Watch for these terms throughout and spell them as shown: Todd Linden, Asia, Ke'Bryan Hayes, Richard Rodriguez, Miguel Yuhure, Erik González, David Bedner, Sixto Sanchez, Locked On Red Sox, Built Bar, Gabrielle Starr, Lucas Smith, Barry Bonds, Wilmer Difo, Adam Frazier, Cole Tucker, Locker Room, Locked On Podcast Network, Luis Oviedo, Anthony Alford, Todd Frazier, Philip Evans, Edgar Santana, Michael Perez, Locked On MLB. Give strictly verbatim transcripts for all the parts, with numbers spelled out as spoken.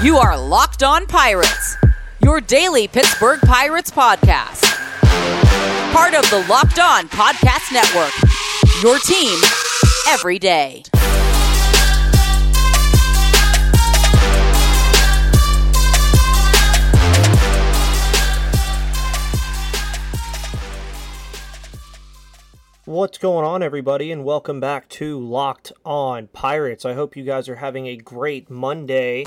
You are Locked On Pirates, your daily Pittsburgh Pirates podcast. Part of the Locked On Podcast Network, your team every day. What's going on, everybody, and welcome back to Locked On Pirates. I hope you guys are having a great Monday,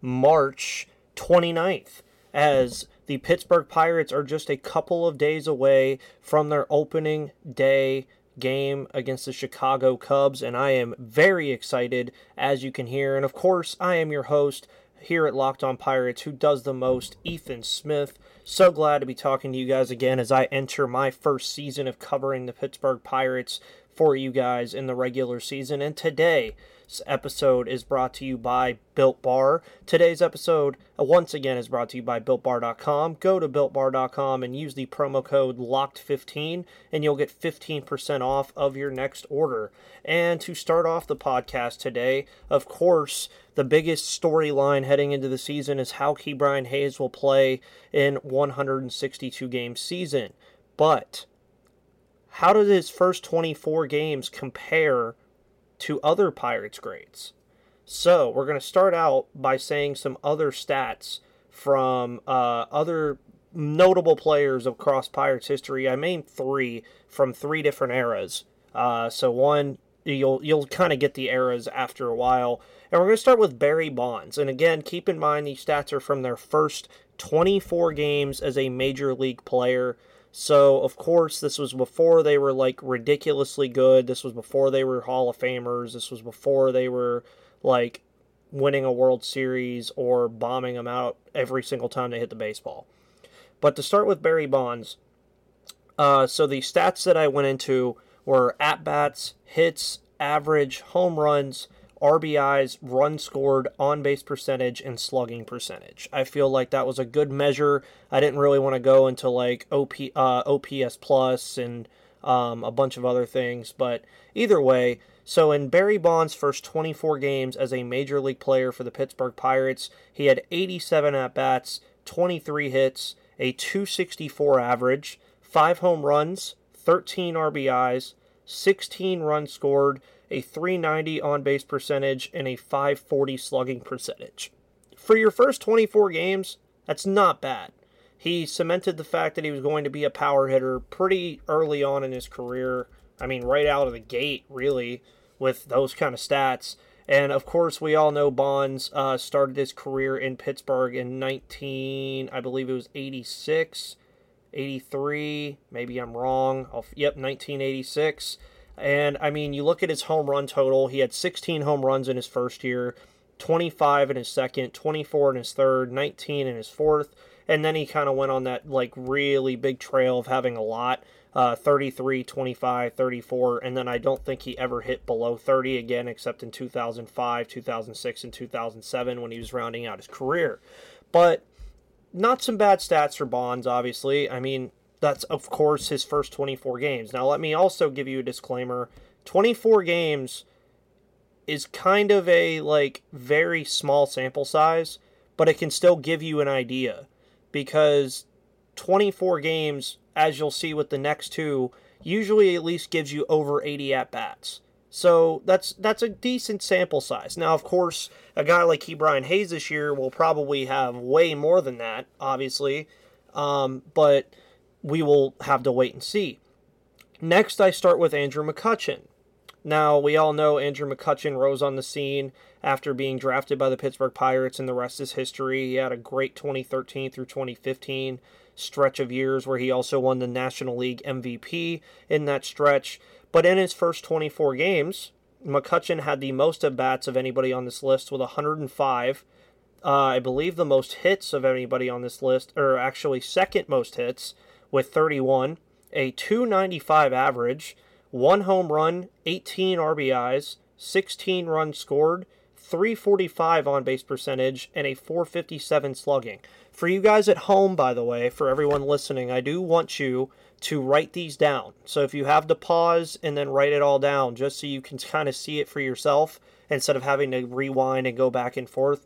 March twenty-ninth, as the Pittsburgh Pirates are just a couple of days away from their opening day game against the Chicago Cubs, and I am very excited, as you can hear. And of course, I am your host here at Locked On Pirates, who does the most, Ethan Smith. So glad to be talking to you guys again as I enter my first season of covering the Pittsburgh Pirates for you guys in the regular season. And today's episode is brought to you by Built Bar. Today's episode, once again, is brought to you by Built Bar dot com. Go to Built Bar dot com and use the promo code locked fifteen, and you'll get fifteen percent off of your next order. And to start off the podcast today, of course, the biggest storyline heading into the season is how Ke'Bryan Hayes will play in one hundred sixty-two game season. But how did his first twenty-four games compare to other Pirates grades? So we're going to start out by saying some other stats from uh, other notable players across Pirates history. I named three from three different eras. Uh, so one, you'll you'll kind of get the eras after a while. And we're going to start with Barry Bonds. And again, keep in mind these stats are from their first twenty-four games as a major league player. So, of course, this was before they were, like, ridiculously good. This was before they were Hall of Famers. This was before they were, like, winning a World Series or bombing them out every single time they hit the baseball. But to start with Barry Bonds, uh, so the stats that I went into were at-bats, hits, average, home runs, R B Is, run scored, on-base percentage, and slugging percentage. I feel like that was a good measure. I didn't really want to go into, like, O P, uh, O P S plus and um, a bunch of other things, but either way, so in Barry Bonds' first twenty-four games as a major league player for the Pittsburgh Pirates, he had eighty-seven at-bats, twenty-three hits, a two sixty-four average, five home runs, thirteen R B Is, sixteen runs scored, a three ninety on-base percentage, and a five forty slugging percentage. For your first twenty-four games, that's not bad. He cemented the fact that he was going to be a power hitter pretty early on in his career. I mean, right out of the gate, really, with those kind of stats. And, of course, we all know Bonds uh, started his career in Pittsburgh in nineteen, I believe it was eighty-six, eighty-three, maybe I'm wrong. I'll, yep, nineteen eighty-six. And, I mean, you look at his home run total. He had sixteen home runs in his first year, twenty-five in his second, twenty-four in his third, nineteen in his fourth. And then he kind of went on that, like, really big trail of having a lot, uh, thirty-three, twenty-five, thirty-four. And then I don't think he ever hit below thirty again, except in two thousand five, two thousand six, and two thousand seven when he was rounding out his career. But not some bad stats for Bonds, obviously. I mean, that's, of course, his first twenty-four games. Now, let me also give you a disclaimer. twenty-four games is kind of a, like, very small sample size, but it can still give you an idea. Because twenty-four games, as you'll see with the next two, usually at least gives you over eighty at-bats. So that's that's a decent sample size. Now, of course, a guy like Ke'Bryan Hayes this year will probably have way more than that, obviously. Um, but we will have to wait and see. Next, I start with Andrew McCutchen. Now, we all know Andrew McCutchen rose on the scene after being drafted by the Pittsburgh Pirates, and the rest is history. He had a great twenty thirteen through twenty fifteen stretch of years where he also won the National League M V P in that stretch. But in his first twenty-four games, McCutchen had the most at-bats of anybody on this list with one hundred five. Uh, I believe the most hits of anybody on this list, or actually second most hits, with thirty-one, a two ninety-five average, one home run, eighteen R B Is, sixteen runs scored, three forty-five on-base percentage, and a four fifty-seven slugging. For you guys at home, by the way, for everyone listening, I do want you to write these down. So if you have to pause and then write it all down, just so you can kind of see it for yourself, instead of having to rewind and go back and forth,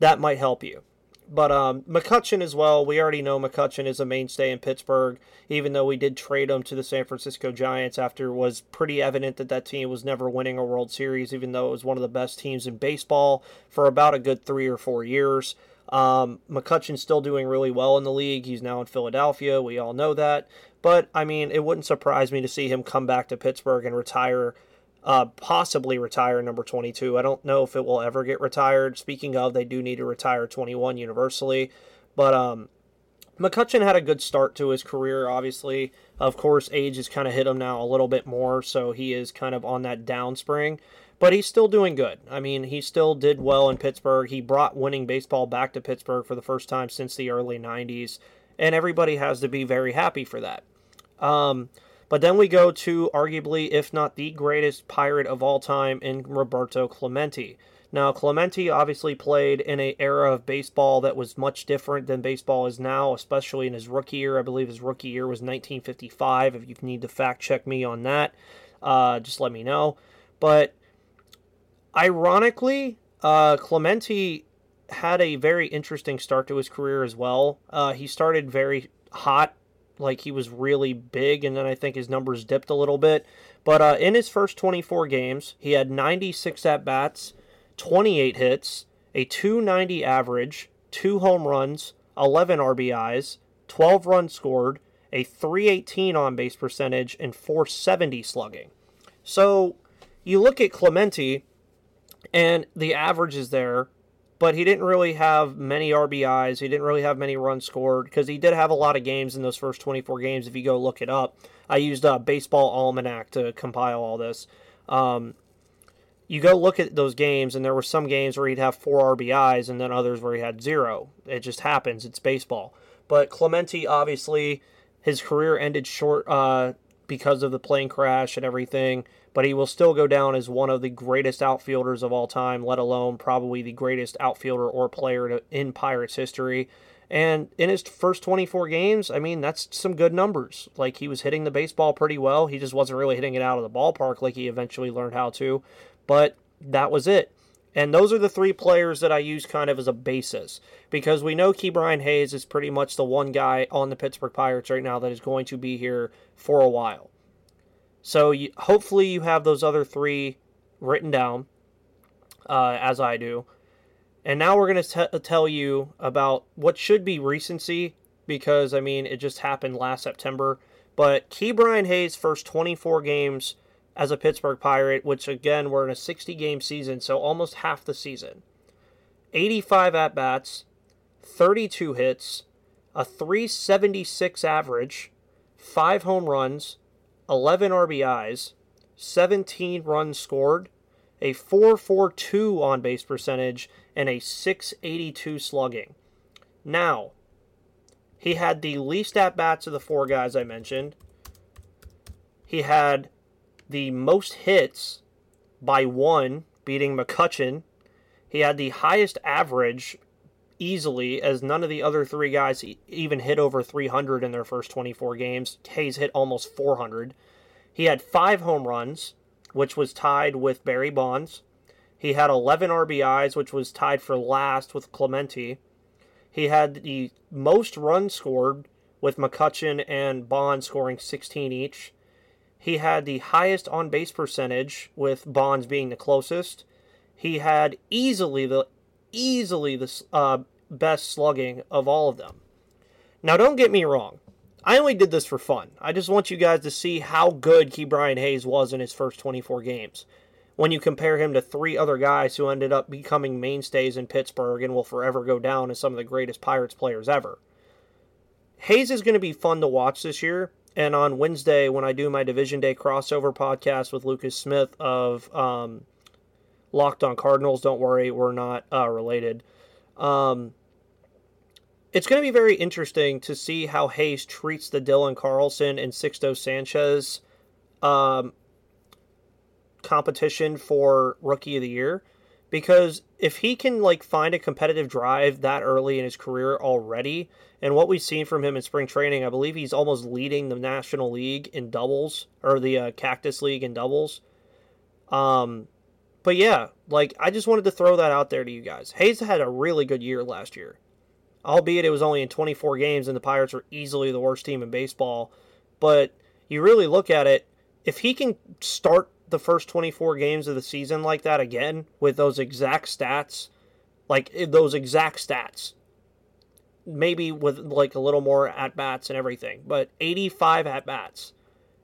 that might help you. But um, McCutchen as well, we already know McCutchen is a mainstay in Pittsburgh, even though we did trade him to the San Francisco Giants after it was pretty evident that that team was never winning a World Series, even though it was one of the best teams in baseball for about a good three or four years. Um, McCutchen's still doing really well in the league. He's now in Philadelphia. We all know that. But, I mean, it wouldn't surprise me to see him come back to Pittsburgh and retire Uh, possibly retire number twenty-two. I don't know if it will ever get retired. Speaking of, they do need to retire twenty-one universally. But um, McCutchen had a good start to his career, obviously. Of course, age has kind of hit him now a little bit more, so he is kind of on that downspring. But he's still doing good. I mean, he still did well in Pittsburgh. He brought winning baseball back to Pittsburgh for the first time since the early nineties, and everybody has to be very happy for that. Um... But then we go to arguably, if not the greatest Pirate of all time, in Roberto Clemente. Now, Clemente obviously played in an era of baseball that was much different than baseball is now, especially in his rookie year. I believe his rookie year was nineteen fifty-five. If you need to fact check me on that, uh, just let me know. But ironically, uh, Clemente had a very interesting start to his career as well. Uh, he started very hot. Like, he was really big, and then I think his numbers dipped a little bit. But uh, in his first twenty-four games, he had ninety-six at-bats, twenty-eight hits, a two ninety average, two home runs, eleven R B Is, twelve runs scored, a three eighteen on-base percentage, and four seventy slugging. So, you look at Clemente, and the average is there, but he didn't really have many R B Is. He didn't really have many runs scored because he did have a lot of games in those first twenty-four games. If you go look it up, I used a baseball almanac to compile all this. Um, you go look at those games, and there were some games where he'd have four R B Is and then others where he had zero. It just happens. It's baseball. But Clemente, obviously, his career ended short uh, because of the plane crash and everything, but he will still go down as one of the greatest outfielders of all time, let alone probably the greatest outfielder or player to, in Pirates history. And in his first twenty-four games, I mean, that's some good numbers. Like, he was hitting the baseball pretty well. He just wasn't really hitting it out of the ballpark like he eventually learned how to, but that was it. And those are the three players that I use kind of as a basis, because we know Ke'Bryan Hayes is pretty much the one guy on the Pittsburgh Pirates right now that is going to be here for a while. So you, hopefully you have those other three written down, uh, as I do. And now we're going to t- tell you about what should be recency, because, I mean, it just happened last September. But Ke'Bryan Hayes' first twenty-four games as a Pittsburgh Pirate, which, again, we're in a sixty-game season, so almost half the season. eighty-five at-bats, thirty-two hits, a three seventy-six average, five home runs, eleven R B Is, seventeen runs scored, a four forty-two on-base percentage, and a six eighty-two slugging. Now, he had the least at-bats of the four guys I mentioned. He had the most hits by one, beating McCutchen. He had the highest average easily, as none of the other three guys even hit over three hundred in their first twenty-four games. Hayes hit almost four hundred. He had five home runs, which was tied with Barry Bonds. He had eleven R B Is, which was tied for last with Clemente. He had the most runs scored, with McCutchen and Bonds scoring sixteen each. He had the highest on-base percentage, with Bonds being the closest. He had easily the easily the uh, best slugging of all of them. Now, don't get me wrong. I only did this for fun. I just want you guys to see how good Ke'Bryan Hayes was in his first twenty-four games when you compare him to three other guys who ended up becoming mainstays in Pittsburgh and will forever go down as some of the greatest Pirates players ever. Hayes is going to be fun to watch this year, and on Wednesday when I do my Division Day crossover podcast with Lucas Smith of um, Locked On Cardinals, don't worry, we're not uh, related. Um, it's going to be very interesting to see how Hayes treats the Dylan Carlson and Sixto Sanchez um, competition for Rookie of the Year, because if he can like find a competitive drive that early in his career already, and what we've seen from him in spring training, I believe he's almost leading the National League in doubles, or the uh, Cactus League in doubles. Um... But yeah, like, I just wanted to throw that out there to you guys. Hayes had a really good year last year, albeit it was only in twenty-four games, and the Pirates were easily the worst team in baseball. But you really look at it, if he can start the first twenty-four games of the season like that again with those exact stats, like those exact stats, maybe with like a little more at-bats and everything, but eighty-five at-bats,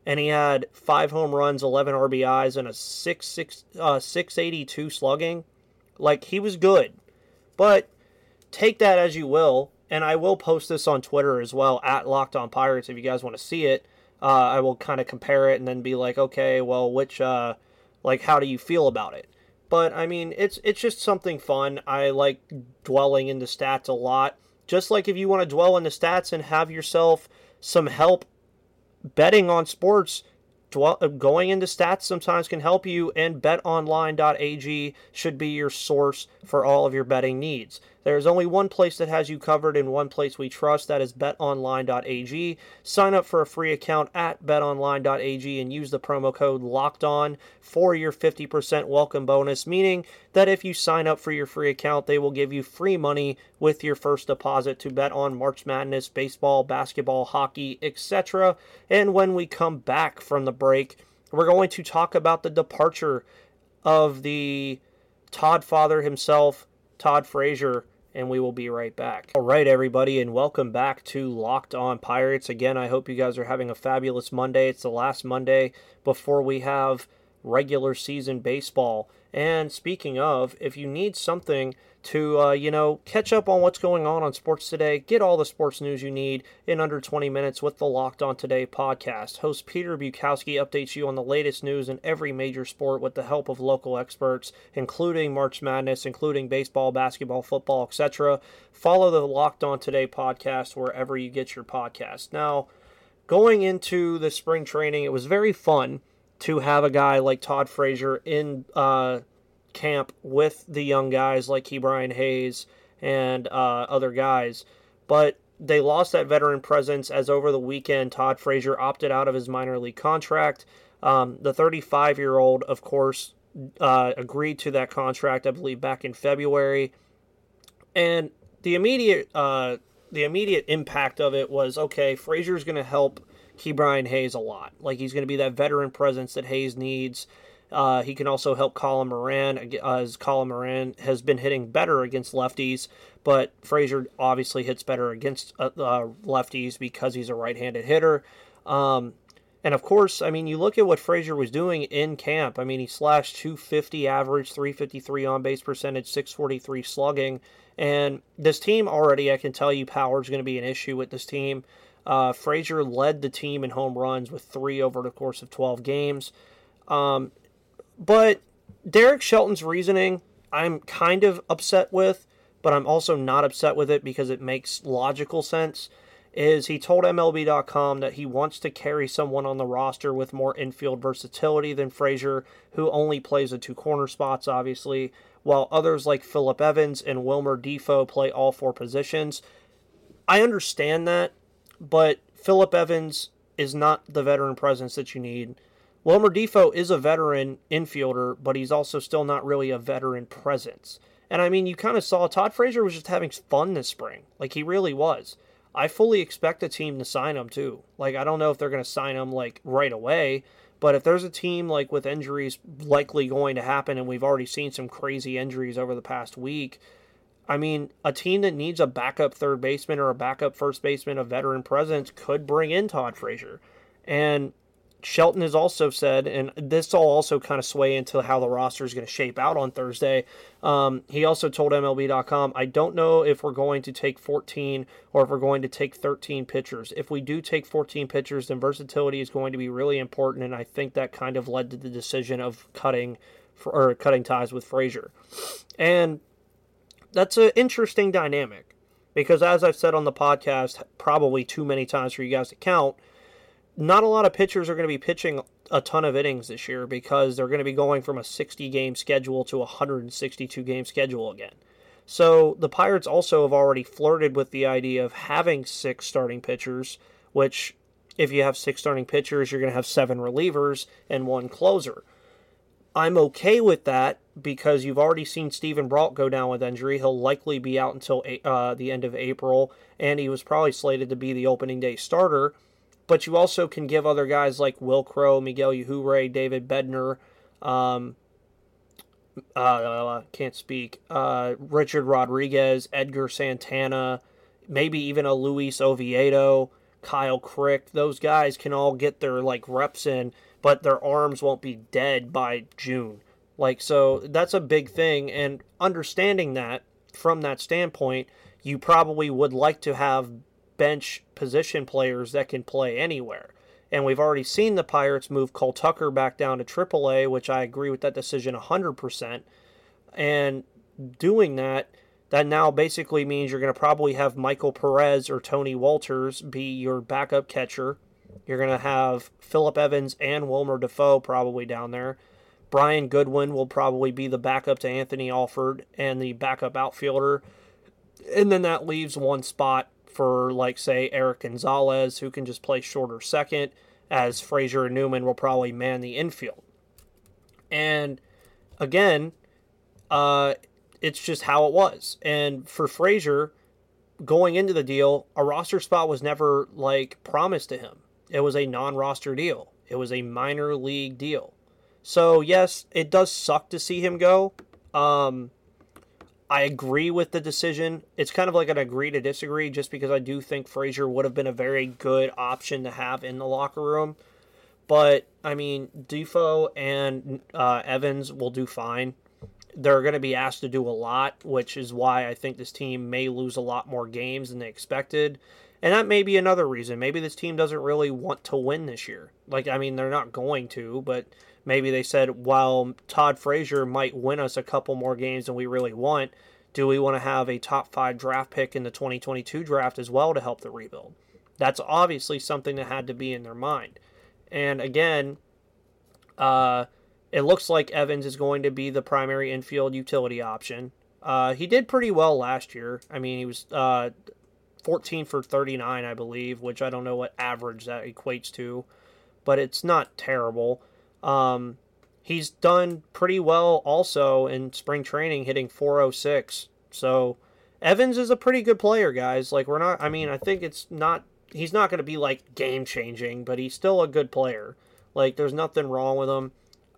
and he had five home runs, eleven R B Is, and a six eighty-two slugging. Like, he was good. But take that as you will, and I will post this on Twitter as well, at Locked On Pirates, if you guys want to see it. Uh, I will kind of compare it and then be like, okay, well, which, uh, like, how do you feel about it? But, I mean, it's it's just something fun. I like dwelling into stats a lot. Just like if you want to dwell into stats and have yourself some help betting on sports, dwell, going into stats sometimes can help you, and bet online dot a g should be your source for all of your betting needs. There's only one place that has you covered and one place we trust. That is bet online dot a g. Sign up for a free account at bet online dot a g and use the promo code LOCKEDON for your fifty percent welcome bonus, meaning that if you sign up for your free account, they will give you free money with your first deposit to bet on March Madness, baseball, basketball, hockey, et cetera. And when we come back from the break, we're going to talk about the departure of the Todd father himself, Todd Frazier, and we will be right back. All right, everybody, and welcome back to Locked On Pirates. Again, I hope you guys are having a fabulous Monday. It's the last Monday before we have regular season baseball. And speaking of, if you need something to, uh, you know, catch up on what's going on on sports today, get all the sports news you need in under twenty minutes with the Locked On Today podcast. Host Peter Bukowski updates you on the latest news in every major sport with the help of local experts, including March Madness, including baseball, basketball, football, et cetera. Follow the Locked On Today podcast wherever you get your podcast. Now, going into the spring training, it was very fun to have a guy like Todd Frazier in uh, camp with the young guys like Ke'Bryan Hayes and uh, other guys. But they lost that veteran presence as over the weekend, Todd Frazier opted out of his minor league contract. Um, the thirty-five-year-old, of course, uh, agreed to that contract, I believe, back in February. And the immediate, uh, the immediate impact of it was, okay, Frazier's going to help Ke'Bryan Hayes a lot. Like, he's going to be that veteran presence that Hayes needs. Uh, he can also help Colin Moran, as Colin Moran has been hitting better against lefties, but Frazier obviously hits better against uh, uh, lefties because he's a right-handed hitter. Um, and of course, I mean, you look at what Frazier was doing in camp. I mean, he slashed two fifty average, three fifty-three on-base percentage, six forty-three slugging, and this team already, I can tell you, power's going to be an issue with this team. Uh, Frazier led the team in home runs with three over the course of twelve games. Um, but Derek Shelton's reasoning, I'm kind of upset with, but I'm also not upset with it because it makes logical sense, is he told M L B dot com that he wants to carry someone on the roster with more infield versatility than Frazier, who only plays the two corner spots, obviously, while others like Philip Evans and Wilmer Difo play all four positions. I understand that. But Philip Evans is not the veteran presence that you need. Wilmer Difo is a veteran infielder, but he's also still not really a veteran presence. And I mean, you kind of saw Todd Frazier was just having fun this spring. Like, he really was. I fully expect a team to sign him too. Like, I don't know if they're going to sign him like right away, but if there's a team like with injuries likely going to happen, and we've already seen some crazy injuries over the past week, I mean, a team that needs a backup third baseman or a backup first baseman, a veteran presence, could bring in Todd Frazier. And Shelton has also said, and this will also kind of sway into how the roster is going to shape out on Thursday, um, he also told M L B dot com, I don't know if we're going to take fourteen or if we're going to take thirteen pitchers. If we do take fourteen pitchers, then versatility is going to be really important, and I think that kind of led to the decision of cutting or cutting ties with Frazier. And that's an interesting dynamic because, as I've said on the podcast probably too many times for you guys to count, not a lot of pitchers are going to be pitching a ton of innings this year because they're going to be going from a sixty-game schedule to a one sixty-two-game schedule again. So the Pirates also have already flirted with the idea of having six starting pitchers, which if you have six starting pitchers, you're going to have seven relievers and one closer. I'm okay with that because you've already seen Steven Brault go down with injury. He'll likely be out until uh, the end of April, and he was probably slated to be the opening day starter. But you also can give other guys like Will Crow, Miguel Yuhure, David Bedner, um, uh, can't speak, uh, Richard Rodriguez, Edgar Santana, maybe even a Luis Oviedo, Kyle Crick. Those guys can all get their like reps in, but their arms won't be dead by June. Like, so that's a big thing, and understanding that from that standpoint, you probably would like to have bench position players that can play anywhere. And we've already seen the Pirates move Cole Tucker back down to triple A, which I agree with that decision one hundred percent. And doing that, that now basically means you're going to probably have Michael Perez or Tony Walters be your backup catcher. You're going to have Philip Evans and Wilmer Difo probably down there. Brian Goodwin will probably be the backup to Anthony Alford and the backup outfielder. And then that leaves one spot for, like, say, Erik González, who can just play short or second, as Frazier and Newman will probably man the infield. And, again, uh, it's just how it was. And for Frazier, going into the deal, a roster spot was never, like, promised to him. It was a non-roster deal. It was a minor league deal. So, yes, it does suck to see him go. Um, I agree with the decision. It's kind of like an agree to disagree, just because I do think Frazier would have been a very good option to have in the locker room. But, I mean, Difo and uh, Evans will do fine. They're going to be asked to do a lot, which is why I think this team may lose a lot more games than they expected. And that may be another reason. Maybe this team doesn't really want to win this year. Like, I mean, they're not going to, but maybe they said, well, Todd Frazier might win us a couple more games than we really want. Do we want to have a top five draft pick in the twenty twenty-two draft as well to help the rebuild? That's obviously something that had to be in their mind. And again, uh, it looks like Evans is going to be the primary infield utility option. Uh, he did pretty well last year. I mean, he was uh, fourteen for thirty-nine, I believe, which I don't know what average that equates to, but it's not terrible. Um, he's done pretty well also in spring training, hitting four oh six. So Evans is a pretty good player, guys. Like, we're not, I mean, I think it's not, he's not going to be like game changing, but he's still a good player. Like, there's nothing wrong with him.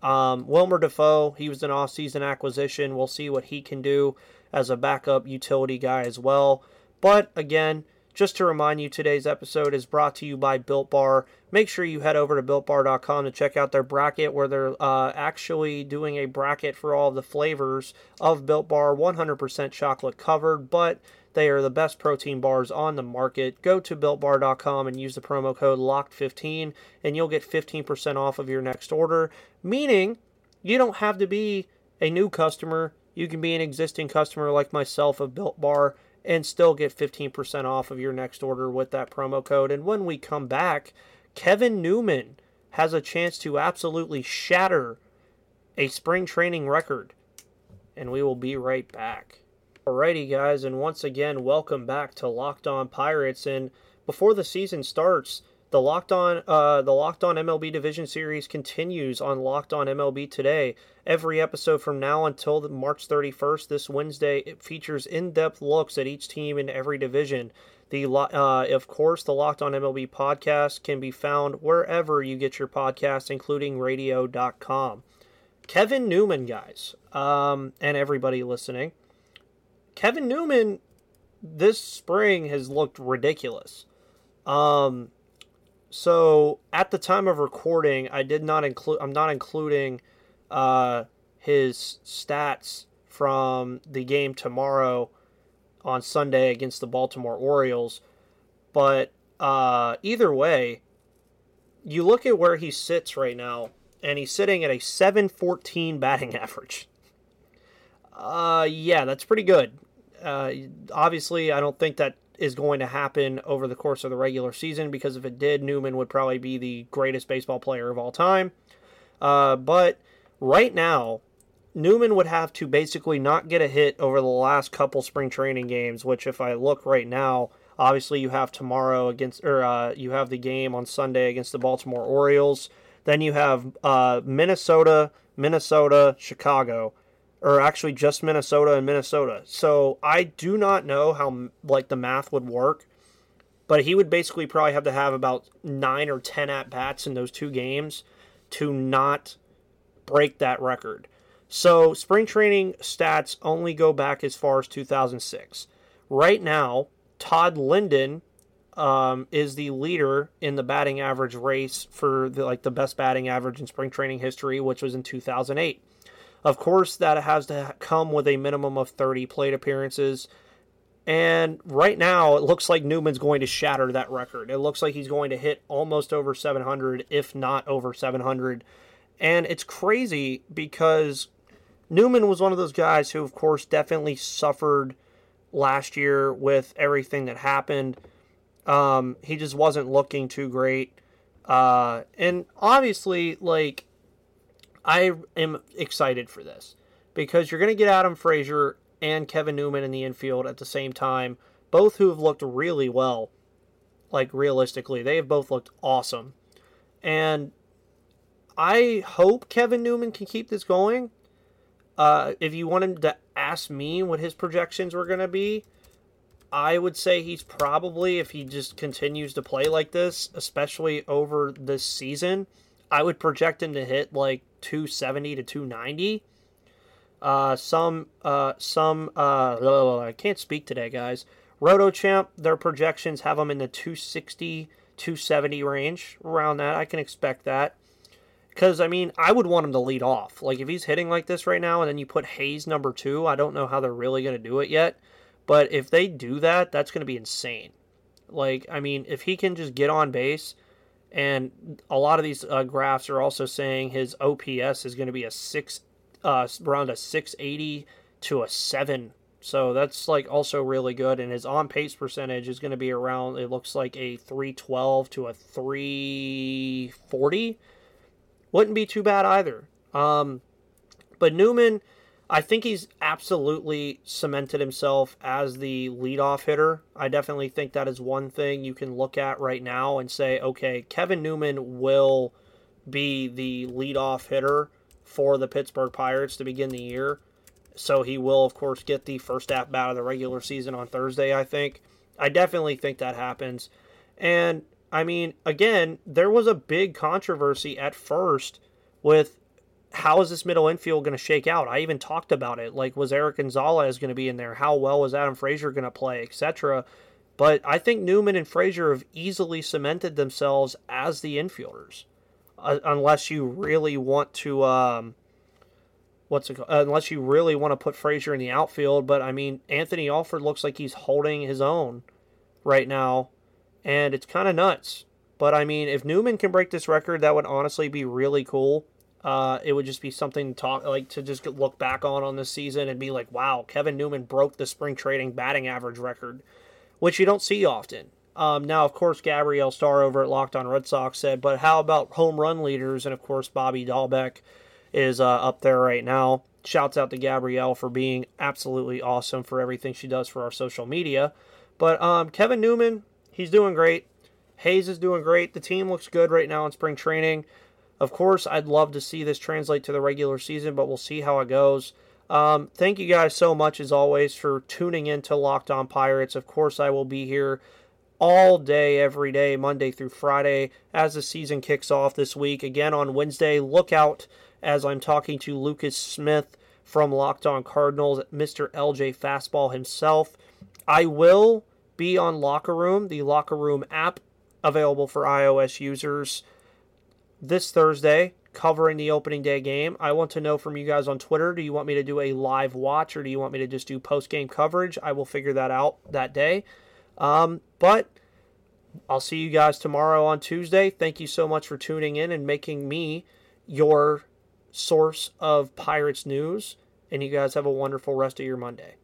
Um, Wilmer Difo, he was an offseason acquisition. We'll see what he can do as a backup utility guy as well. But again, just to remind you, today's episode is brought to you by Built Bar. Make sure you head over to built bar dot com to check out their bracket, where they're uh, actually doing a bracket for all of the flavors of Built Bar, one hundred percent chocolate covered, but they are the best protein bars on the market. Go to built bar dot com and use the promo code locked fifteen, and you'll get fifteen percent off of your next order, meaning you don't have to be a new customer. You can be an existing customer like myself of Built Bar and still get fifteen percent off of your next order with that promo code. And when we come back, Kevin Newman has a chance to absolutely shatter a spring training record. And we will be right back. Alrighty, guys, and once again, welcome back to Locked On Pirates. And before the season starts, the Locked On uh, the Locked On M L B Division Series continues on Locked On M L B Today. Every episode from now until March thirty-first, this Wednesday, it features in-depth looks at each team in every division. The uh, Of course, the Locked On M L B podcast can be found wherever you get your podcasts, including radio dot com. Kevin Newman, guys, um, and everybody listening. Kevin Newman, this spring, has looked ridiculous. Um... So at the time of recording, I did not include, I'm not including uh, his stats from the game tomorrow on Sunday against the Baltimore Orioles. But uh, either way, you look at where he sits right now, and he's sitting at a seven fourteen batting average. Uh, yeah, that's pretty good. Uh, obviously, I don't think that is going to happen over the course of the regular season, because if it did, Newman would probably be the greatest baseball player of all time. Uh, but right now, Newman would have to basically not get a hit over the last couple spring training games, which if I look right now, obviously you have tomorrow against, or uh, you have the game on Sunday against the Baltimore Orioles. Then you have uh, Minnesota, Minnesota, Chicago. or actually just Minnesota and Minnesota. So I do not know how like the math would work, but he would basically probably have to have about nine or ten at-bats in those two games to not break that record. So spring training stats only go back as far as two thousand six. Right now, Todd Linden um, is the leader in the batting average race for the, like the best batting average in spring training history, which was in two thousand eight. Of course, that has to come with a minimum of thirty plate appearances. And right now, it looks like Newman's going to shatter that record. It looks like he's going to hit almost over seven hundred, if not over seven hundred. And it's crazy because Newman was one of those guys who, of course, definitely suffered last year with everything that happened. Um, he just wasn't looking too great. Uh, and obviously, like, I am excited for this because you're going to get Adam Frazier and Kevin Newman in the infield at the same time, both who have looked really well, like realistically. They have both looked awesome. And I hope Kevin Newman can keep this going. Uh, if you want him to ask me what his projections were going to be, I would say he's probably, if he just continues to play like this, especially over this season, I would project him to hit like two seventy to two ninety. Uh, some, uh, some, uh, I can't speak today, guys. RotoChamp, their projections have them in the two sixty, two seventy range, around that. I can expect that. Because, I mean, I would want him to lead off. Like, if he's hitting like this right now and then you put Hayes number two, I don't know how they're really going to do it yet. But if they do that, that's going to be insane. Like, I mean, if he can just get on base, and a lot of these uh, graphs are also saying his O P S is going to be a six. Uh, around a six eighty to a seven. So that's like also really good. And his on-pace percentage is going to be around, it looks like a three twelve to a three forty. Wouldn't be too bad either. Um, but Newman, I think he's absolutely cemented himself as the leadoff hitter. I definitely think that is one thing you can look at right now and say, okay, Kevin Newman will be the leadoff hitter for the Pittsburgh Pirates to begin the year. So he will, of course, get the first at-bat of the regular season on Thursday, I think. I definitely think that happens. And, I mean, again, there was a big controversy at first with how is this middle infield going to shake out? I even talked about it. Like, was Erik González going to be in there? How well was Adam Frazier going to play, et cetera? But I think Newman and Frazier have easily cemented themselves as the infielders. Unless you really want to, um, what's it called? Unless you really want to put Frazier in the outfield, but I mean, Anthony Alford looks like he's holding his own right now, and it's kind of nuts. But I mean, if Newman can break this record, that would honestly be really cool. Uh, it would just be something to talk, like to just look back on on this season and be like, wow, Kevin Newman broke the spring training batting average record, which you don't see often. Um, now, of course, Gabrielle Starr over at Locked On Red Sox said, but how about home run leaders? And, of course, Bobby Dahlbeck is uh, up there right now. Shouts out to Gabrielle for being absolutely awesome for everything she does for our social media. But um, Kevin Newman, he's doing great. Hayes is doing great. The team looks good right now in spring training. Of course, I'd love to see this translate to the regular season, but we'll see how it goes. Um, thank you guys so much, as always, for tuning in to Locked On Pirates. Of course, I will be here all day, every day, Monday through Friday, as the season kicks off this week. Again, on Wednesday, look out as I'm talking to Lucas Smith from Locked On Cardinals, Mister L J Fastball himself. I will be on Locker Room, the Locker Room app available for iOS users, this Thursday, covering the opening day game. I want to know from you guys on Twitter, do you want me to do a live watch or do you want me to just do post-game coverage? I will figure that out that day. Um, but I'll see you guys tomorrow on Tuesday. Thank you so much for tuning in and making me your source of Pirates news. And you guys have a wonderful rest of your Monday.